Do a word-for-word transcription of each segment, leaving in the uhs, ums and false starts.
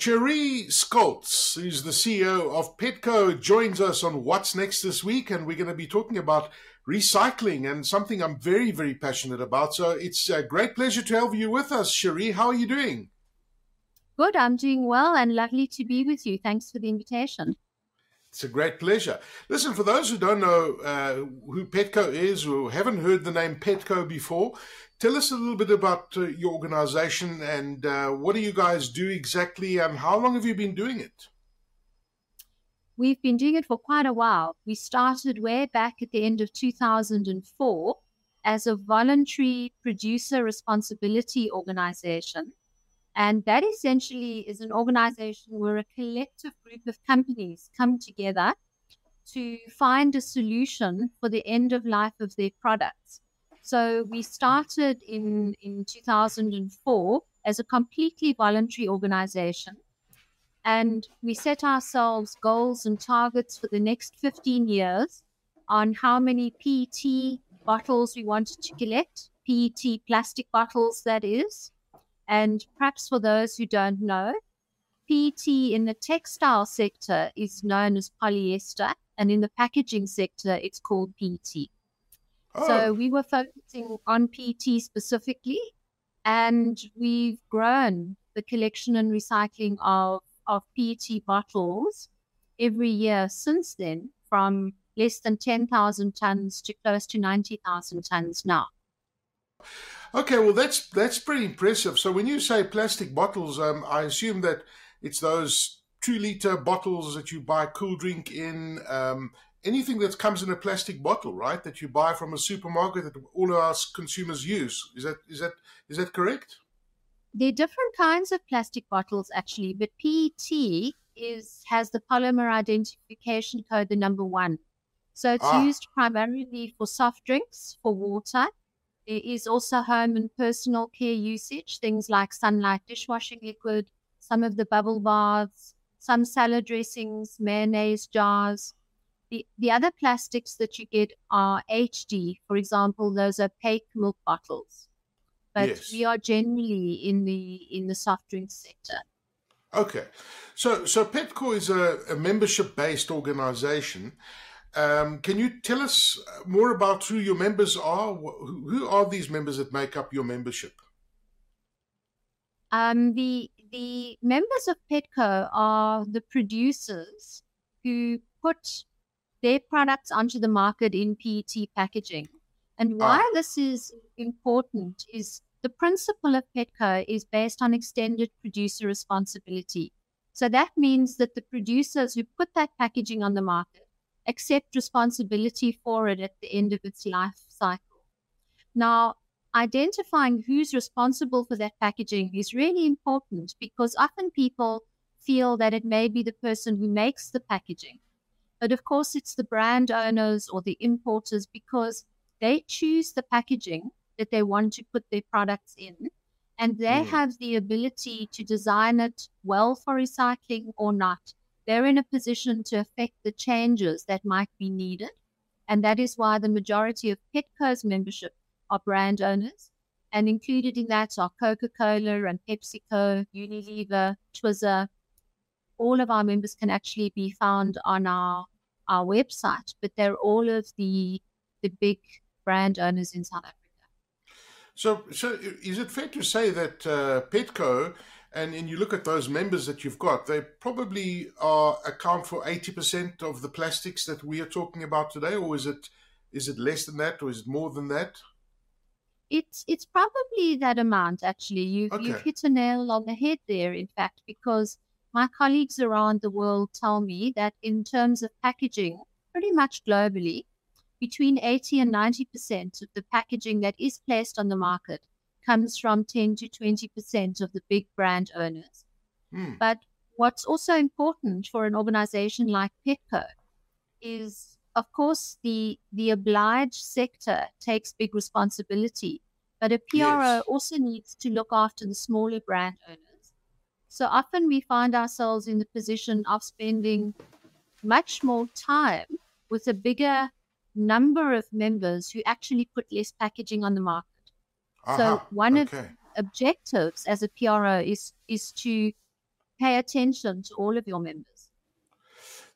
Cheri Scholtz, who's the C E O of Petco, joins us on What's Next this week, and we're going to be talking about recycling and something I'm very, very passionate about. So it's a great pleasure to have you with us, Cheri. How are you doing? Good. I'm doing well and lovely to be with you. Thanks for the invitation. It's a great pleasure. Listen, for those who don't know uh, who Petco is or haven't heard the name Petco before, tell us a little bit about uh, your organization and uh, what do you guys do exactly and how long have you been doing it? We've been doing it for quite a while. We started way back at the end of two thousand four as a voluntary producer responsibility organization. And that essentially is an organization where a collective group of companies come together to find a solution for the end of life of their products. So we started in, in two thousand four as a completely voluntary organization. And we set ourselves goals and targets for the next fifteen years on how many P E T bottles we wanted to collect, P E T plastic bottles, that is. And perhaps for those who don't know, P E T in the textile sector is known as polyester, and in the packaging sector, it's called P E T. Oh. So we were focusing on P E T specifically, and we've grown the collection and recycling of, of P E T bottles every year since then, from less than ten thousand tons to close to ninety thousand tons now. Okay, well, that's that's pretty impressive. So when you say plastic bottles, um, I assume that it's those two-liter bottles that you buy cool drink in, um, anything that comes in a plastic bottle, right, that you buy from a supermarket that all of us consumers use. Is that is that is that correct? There are different kinds of plastic bottles, actually, but P E T is has the polymer identification code, the number one. So it's ah. used primarily for soft drinks, for water. There is also home and personal care usage, things like sunlight dishwashing liquid, some of the bubble baths, some salad dressings, mayonnaise jars. The, the other plastics that you get are H D, for example, those opaque milk bottles. But yes, we are generally in the in the soft drink sector. Okay. So, so Petco is a, a membership-based organization. Um, can you tell us more about who your members are? Who are these members that make up your membership? Um, the, the members of Petco are the producers who put their products onto the market in P E T packaging. And why ah. this is important is the principle of Petco is based on extended producer responsibility. So that means that the producers who put that packaging on the market accept responsibility for it at the end of its life cycle. Now, identifying who's responsible for that packaging is really important because often people feel that it may be the person who makes the packaging. But of course, it's the brand owners or the importers because they choose the packaging that they want to put their products in, and they mm. have the ability to design it well for recycling or not. They're in a position to affect the changes that might be needed. And that is why the majority of Petco's membership are brand owners. And included in that are Coca-Cola and PepsiCo, Unilever, Twizza. All of our members can actually be found on our, our website, but they're all of the, the big brand owners in South Africa. So, so is it fair to say that uh, Petco... And, and you look at those members that you've got, they probably are, account for eighty percent of the plastics that we are talking about today, or is it is it less than that, or is it more than that? It's it's probably that amount, actually. You've, okay. you've hit a nail on the head there, in fact, because my colleagues around the world tell me that in terms of packaging, pretty much globally, between eighty and ninety percent of the packaging that is placed on the market comes from ten to twenty percent of the big brand owners. Mm. But what's also important for an organization like Petco is, of course, the, the obliged sector takes big responsibility, but a P R O yes. also needs to look after the smaller brand owners. So often we find ourselves in the position of spending much more time with a bigger number of members who actually put less packaging on the market. So uh-huh. one okay. of the objectives as a P R O is, is to pay attention to all of your members.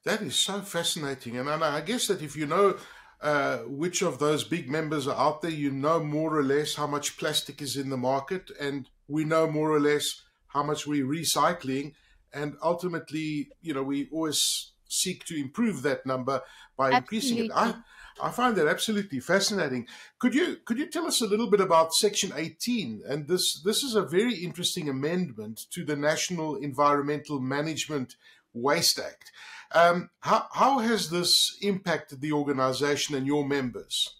That is so fascinating. And Anna, I guess that if you know uh, which of those big members are out there, you know more or less how much plastic is in the market, and we know more or less how much we're recycling. And ultimately, you know, we always seek to improve that number by increasing it. I, I find that absolutely fascinating. Could you could you tell us a little bit about Section eighteen? And this, this is a very interesting amendment to the National Environmental Management Waste Act. Um, how, how has this impacted the organization and your members?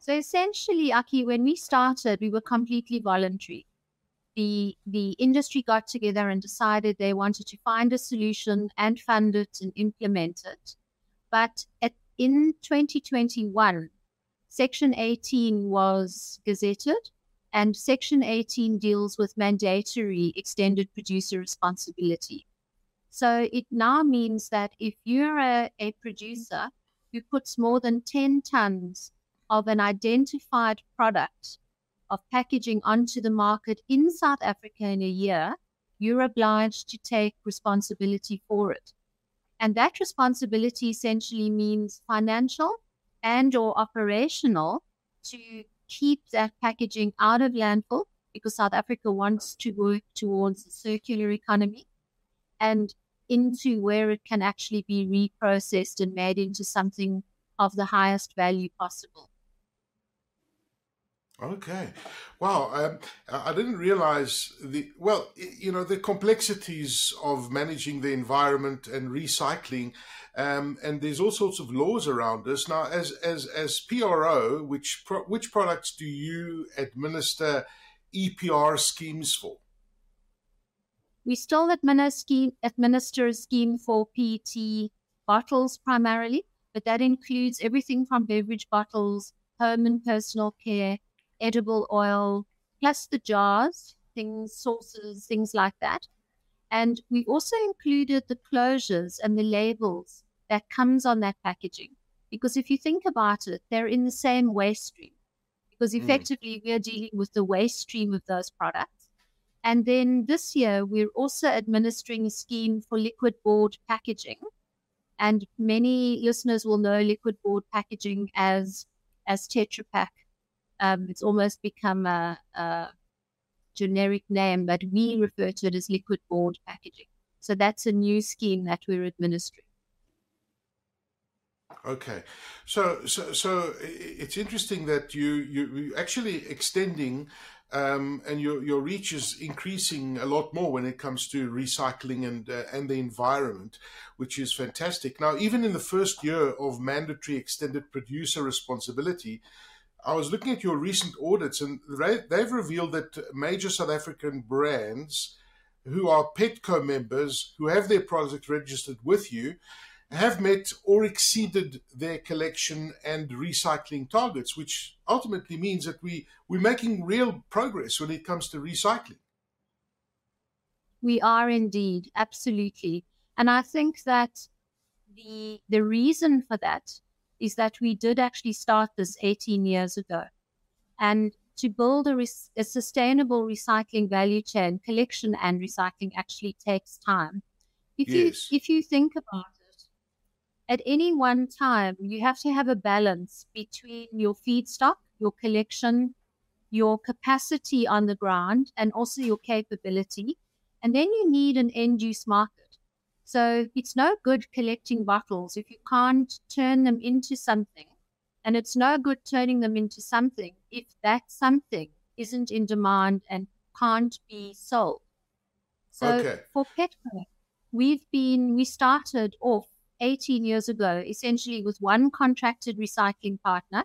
So essentially, Aki, when we started, we were completely voluntary. The, the industry got together and decided they wanted to find a solution and fund it and implement it. But at, in twenty twenty-one, Section eighteen was gazetted, and Section eighteen deals with mandatory extended producer responsibility. So it now means that if you're a, a producer who puts more than ten tons of an identified product of packaging onto the market in South Africa in a year, you're obliged to take responsibility for it. And that responsibility essentially means financial and or operational to keep that packaging out of landfill, because South Africa wants to work towards a circular economy and into where it can actually be reprocessed and made into something of the highest value possible. Okay. Wow. Um, I didn't realize the, well, you know, the complexities of managing the environment and recycling. Um, and there's all sorts of laws around this. Now, as, as, as P R O, which, pro, which products do you administer E P R schemes for? We still administer a scheme for P E T bottles primarily, but that includes everything from beverage bottles, home and personal care, edible oil, plus the jars, things, sauces, things like that. And we also included the closures and the labels that comes on that packaging, because if you think about it, they're in the same waste stream, because effectively mm. we are dealing with the waste stream of those products. And then this year, we're also administering a scheme for liquid board packaging. And many listeners will know liquid board packaging as, as Tetra Pak. Um, it's almost become a, a generic name, but we refer to it as liquid board packaging. So that's a new scheme that we're administering. Okay, so so so it's interesting that you you you're actually extending, um, and your your reach is increasing a lot more when it comes to recycling and uh, and the environment, which is fantastic. Now, even in the first year of mandatory extended producer responsibility, I was looking at your recent audits, and they've revealed that major South African brands who are Petco members, who have their products registered with you, have met or exceeded their collection and recycling targets, which ultimately means that we, we're making real progress when it comes to recycling. We are indeed, absolutely. And I think that the, the reason for that is that we did actually start this eighteen years ago. And to build a, a sustainable recycling value chain, collection and recycling actually takes time. If, yes. you, if you think about it, at any one time, you have to have a balance between your feedstock, your collection, your capacity on the ground, and also your capability. And then you need an end-use market. So it's no good collecting bottles if you can't turn them into something. And it's no good turning them into something if that something isn't in demand and can't be sold. So okay. for Petco, we've been, we started off eighteen years ago, essentially with one contracted recycling partner.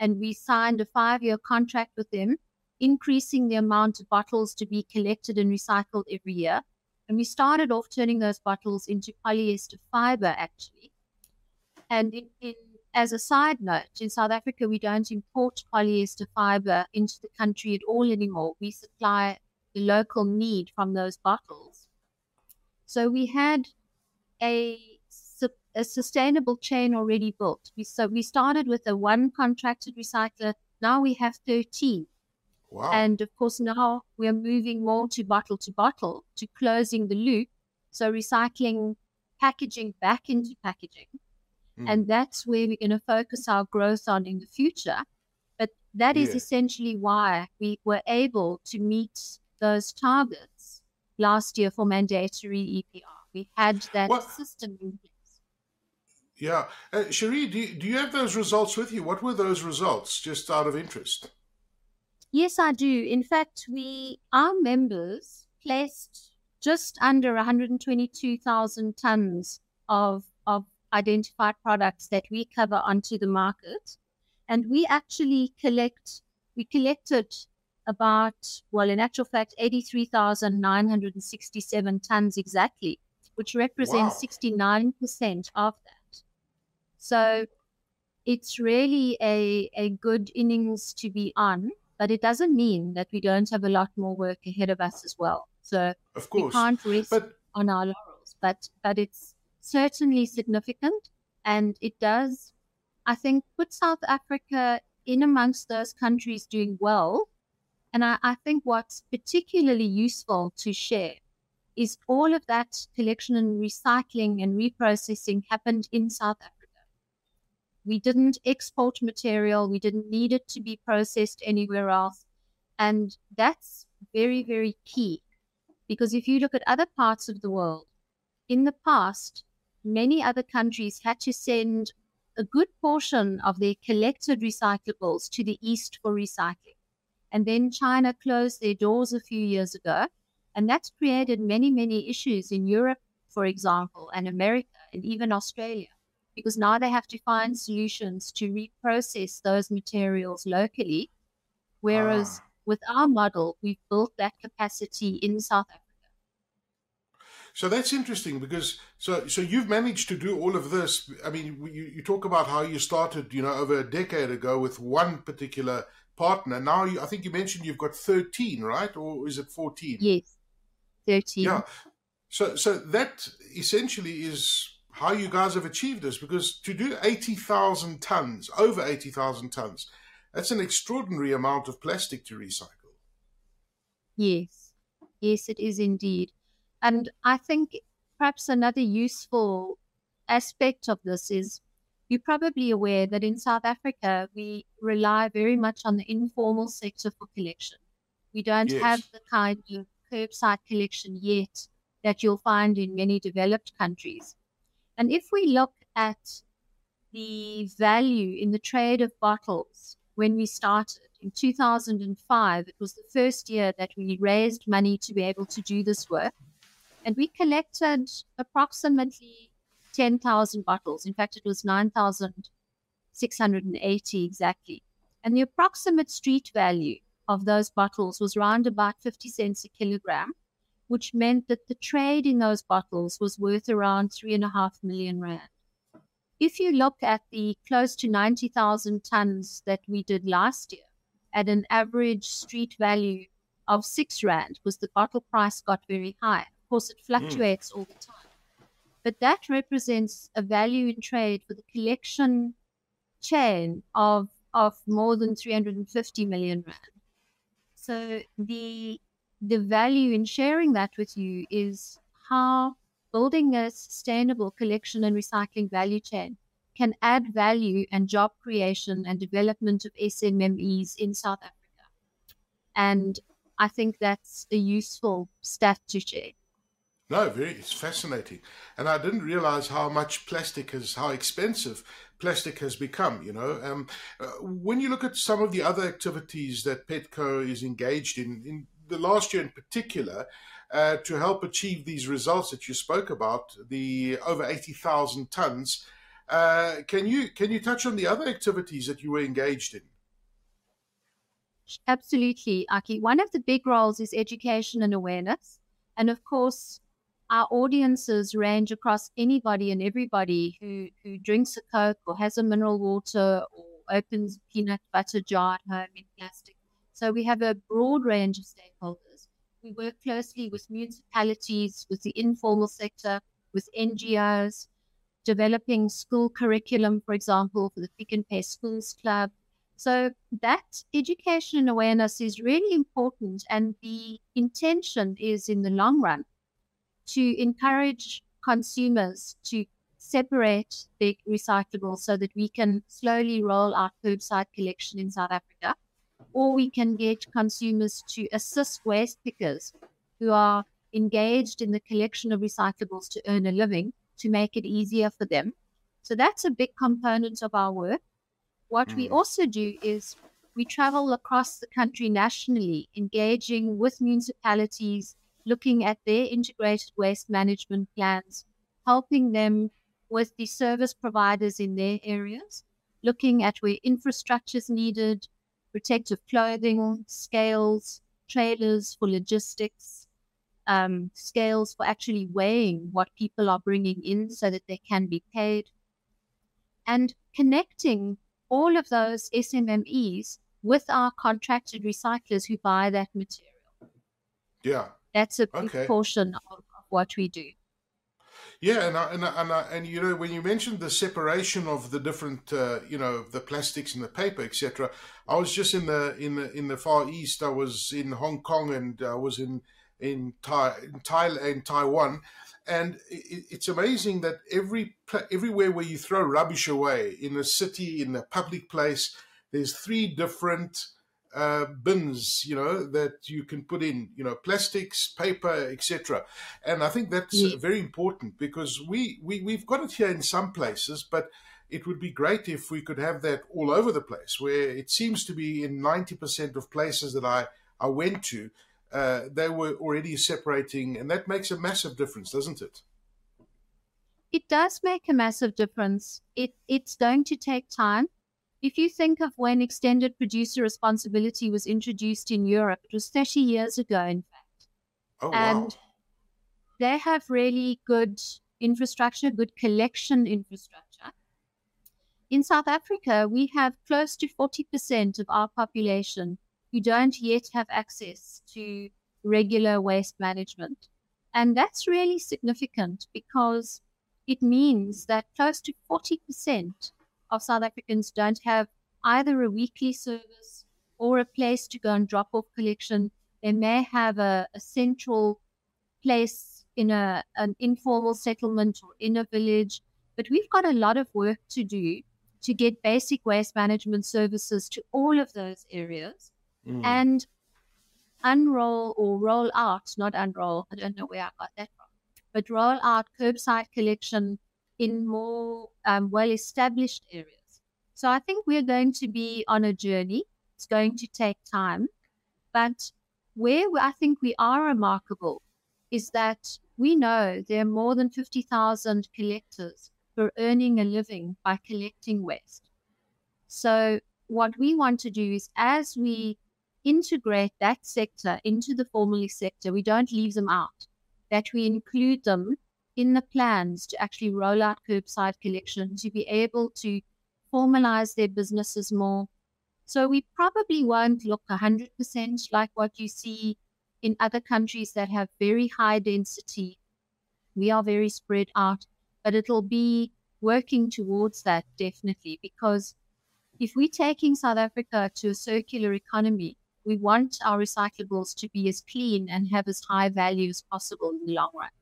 And we signed a five-year contract with them, increasing the amount of bottles to be collected and recycled every year. And we started off turning those bottles into polyester fiber, actually. And in, in, as a side note, in South Africa, we don't import polyester fiber into the country at all anymore. We supply the local need from those bottles. So we had a, a sustainable chain already built. We, so we started with a one contracted recycler. Now we have thirteen. Wow. And of course, now we are moving more to bottle to bottle, to closing the loop. So recycling packaging back into packaging. Mm. And that's where we're going to focus our growth on in the future. But that is yeah. essentially why we were able to meet those targets last year for mandatory E P R. We had that what? system in place. Yeah. Uh, Cheri, do you, do you have those results with you? What were those results, just out of interest? Yes, I do. In fact, we our members placed just under one hundred twenty-two thousand tons of, of identified products that we cover onto the market. And we actually collect, we collected about, well, in actual fact, eighty-three thousand nine hundred sixty-seven tons exactly, which represents wow. sixty-nine percent of that. So it's really a, a good innings to be on. But it doesn't mean that we don't have a lot more work ahead of us as well. So of course, we can't rest but, on our laurels. But but it's certainly significant, and it does, I think, put South Africa in amongst those countries doing well. And I, I think what's particularly useful to share is all of that collection and recycling and reprocessing happened in South Africa. We didn't export material. We didn't need it to be processed anywhere else. And that's very, very key. Because if you look at other parts of the world, in the past, many other countries had to send a good portion of their collected recyclables to the East for recycling. And then China closed their doors a few years ago. And that's created many, many issues in Europe, for example, and America, and even Australia. Because now they have to find solutions to reprocess those materials locally, whereas ah. with our model, we've built that capacity in South Africa. So that's interesting because, so so you've managed to do all of this. I mean, you, you talk about how you started, you know, over a decade ago with one particular partner. Now, you, I think you mentioned you've got thirteen, right? Or is it fourteen? Yes, thirteen. Yeah. So, so that essentially is how you guys have achieved this, because to do eighty thousand tons, over eighty thousand tons, that's an extraordinary amount of plastic to recycle. Yes, yes, it is indeed. And I think perhaps another useful aspect of this is you're probably aware that in South Africa, we rely very much on the informal sector for collection. We don't yes. have the kind of curbside collection yet that you'll find in many developed countries. And if we look at the value in the trade of bottles when we started in two thousand five, it was the first year that we raised money to be able to do this work. And we collected approximately ten thousand bottles. In fact, it was nine thousand six hundred eighty exactly. And the approximate street value of those bottles was around about fifty cents a kilogram, which meant that the trade in those bottles was worth around three and a half million rand. If you look at the close to ninety thousand tons that we did last year, at an average street value of six rand, because the bottle price got very high. Of course, it fluctuates mm. all the time. But that represents a value in trade for the collection chain of, of more than three hundred fifty million rand. So the... The value in sharing that with you is how building a sustainable collection and recycling value chain can add value and job creation and development of S M M Es in South Africa. And I think that's a useful stat to share. No, very, it's fascinating. And I didn't realize how much plastic has, how expensive plastic has become, you know. Um, uh, when you look at some of the other activities that Petco is engaged in, in the last year in particular, uh, to help achieve these results that you spoke about, the over eighty thousand tons. Uh, can you can you touch on the other activities that you were engaged in? Absolutely, Aki. One of the big roles is education and awareness. And of course, our audiences range across anybody and everybody who, who drinks a Coke or has a mineral water or opens a peanut butter jar at home in plastic. So we have a broad range of stakeholders. We work closely with municipalities, with the informal sector, with N G Os, developing school curriculum, for example, for the Pick and Pay Schools Club, So that education and awareness is really important, and the intention is in the long run to encourage consumers to separate the recyclables so that we can slowly roll out curbside collection in South Africa, or we can get consumers to assist waste pickers who are engaged in the collection of recyclables to earn a living, to make it easier for them. So that's a big component of our work. What mm. we also do is we travel across the country nationally, engaging with municipalities, looking at their integrated waste management plans, helping them with the service providers in their areas, looking at where infrastructure is needed, protective clothing, scales, trailers for logistics, um, scales for actually weighing what people are bringing in so that they can be paid, and connecting all of those S M M Es with our contracted recyclers who buy that material. Yeah. That's a big okay. portion of what we do. Yeah, and I, and I, and, I, and you know, when you mentioned the separation of the different, uh, you know, the plastics and the paper, et cetera, I was just in the in the in the Far East. I was in Hong Kong, and I was in in Thailand, in Taiwan, and it, it's amazing that every everywhere where you throw rubbish away in a city, in a public place, there's three different Uh, bins, you know, that you can put in, you know, plastics, paper, et cetera. And I think that's yeah. very important, because we, we, we've got it here in some places, but it would be great if we could have that all over the place, where it seems to be in ninety percent of places that I, I went to, uh, they were already separating, and that makes a massive difference, doesn't it? It does make a massive difference. It, it's going to take time. If you think of when extended producer responsibility was introduced in Europe, it was thirty years ago, in fact. Oh, wow. And they have really good infrastructure, good collection infrastructure. In South Africa, we have close to forty percent of our population who don't yet have access to regular waste management. And that's really significant, because it means that close to forty percent of South Africans don't have either a weekly service or a place to go and drop off collection. They may have a, a central place in a, an informal settlement or in a village, but we've got a lot of work to do to get basic waste management services to all of those areas mm. and unroll or roll out, not unroll, I don't know where I got that from, but roll out curbside collection in more um, well-established areas. So I think we're going to be on a journey. It's going to take time. But where I think we are remarkable is that we know there are more than fifty thousand collectors who are earning a living by collecting waste. So what we want to do is, as we integrate that sector into the formal sector, we don't leave them out, that we include them in the plans to actually roll out curbside collection, to be able to formalize their businesses more. So we probably won't look one hundred percent like what you see in other countries that have very high density. We are very spread out, but it'll be working towards that, definitely, because if we're taking South Africa to a circular economy, we want our recyclables to be as clean and have as high value as possible in the long run.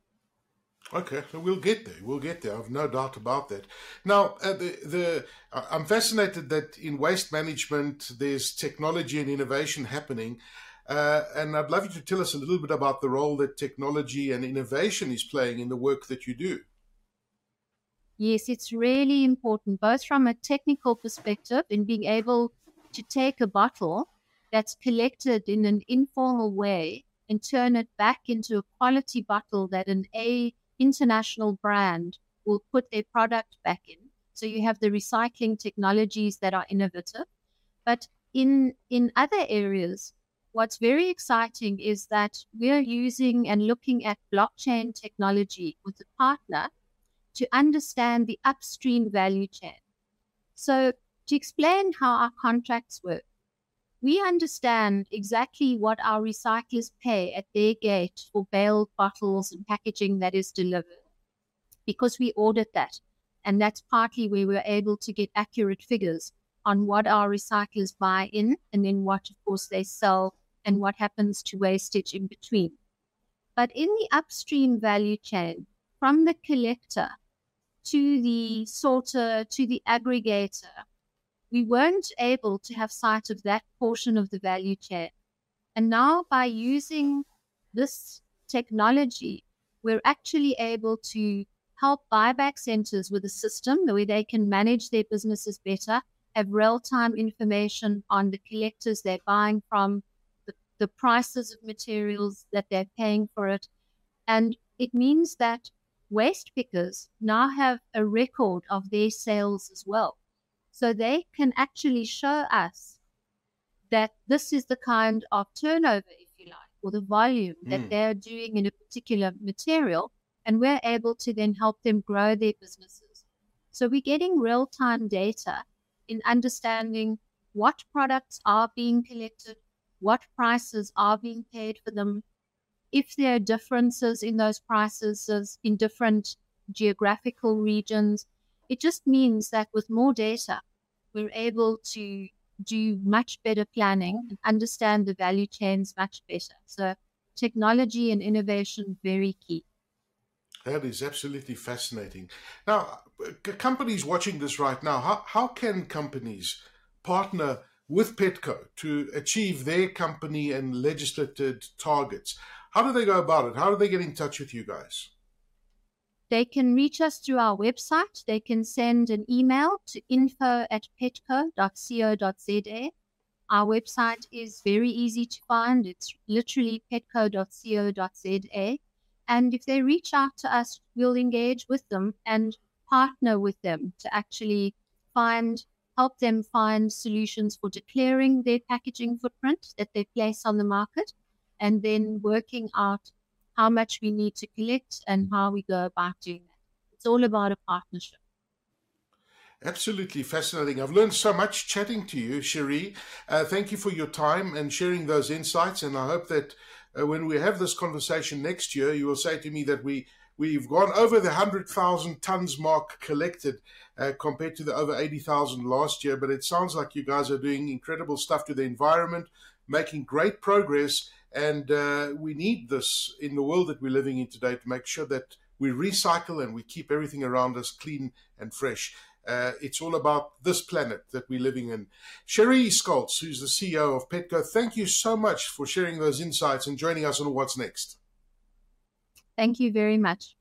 Okay, we'll get there. We'll get there. I've no doubt about that. Now, uh, the, the I'm fascinated that in waste management, there's technology and innovation happening. Uh, and I'd love you to tell us a little bit about the role that technology and innovation is playing in the work that you do. Yes, it's really important, both from a technical perspective in being able to take a bottle that's collected in an informal way and turn it back into a quality bottle that an A international brand will put their product back in. So you have the recycling technologies that are innovative. But in, in other areas, what's very exciting is that we're using and looking at blockchain technology with a partner to understand the upstream value chain. So to explain how our contracts work, we understand exactly what our recyclers pay at their gate for baled bottles and packaging that is delivered, because we audit that. And that's partly where we're able to get accurate figures on what our recyclers buy in and then what, of course, they sell and what happens to wastage in between. But in the upstream value chain, from the collector to the sorter to the aggregator, we weren't able to have sight of that portion of the value chain. And now by using this technology, we're actually able to help buyback centers with a system where they can manage their businesses better, have real-time information on the collectors they're buying from, the, the prices of materials that they're paying for it. And it means that waste pickers now have a record of their sales as well. So they can actually show us that this is the kind of turnover, if you like, or the volume mm. that they're doing in a particular material, and we're able to then help them grow their businesses. So we're getting real-time data in understanding what products are being collected, what prices are being paid for them, if there are differences in those prices in different geographical regions. It just means that with more data, we're able to do much better planning and understand the value chains much better. So technology and innovation, very key. That is absolutely fascinating. Now, companies watching this right now, how, how can companies partner with Petco to achieve their company and legislated targets? How do they go about it? How do they get in touch with you guys? They can reach us through our website. They can send an email to info at petco dot co dot za. Our website is very easy to find. It's literally petco dot co dot za. And if they reach out to us, we'll engage with them and partner with them to actually find, help them find solutions for declaring their packaging footprint that they place on the market, and then working out how much we need to collect and how we go about doing that. It's all about a partnership. Absolutely fascinating. I've learned so much chatting to you, Cheri. Uh, thank you for your time and sharing those insights. And I hope that uh, when we have this conversation next year, you will say to me that we, we've gone over the one hundred thousand tons mark collected uh, compared to the over eighty thousand last year. But it sounds like you guys are doing incredible stuff to the environment, making great progress. And uh, we need this in the world that we're living in today to make sure that we recycle and we keep everything around us clean and fresh. Uh, it's all about this planet that we're living in. Cheri Scholtz, who's the C E O of Petco, thank you so much for sharing those insights and joining us on What's Next. Thank you very much.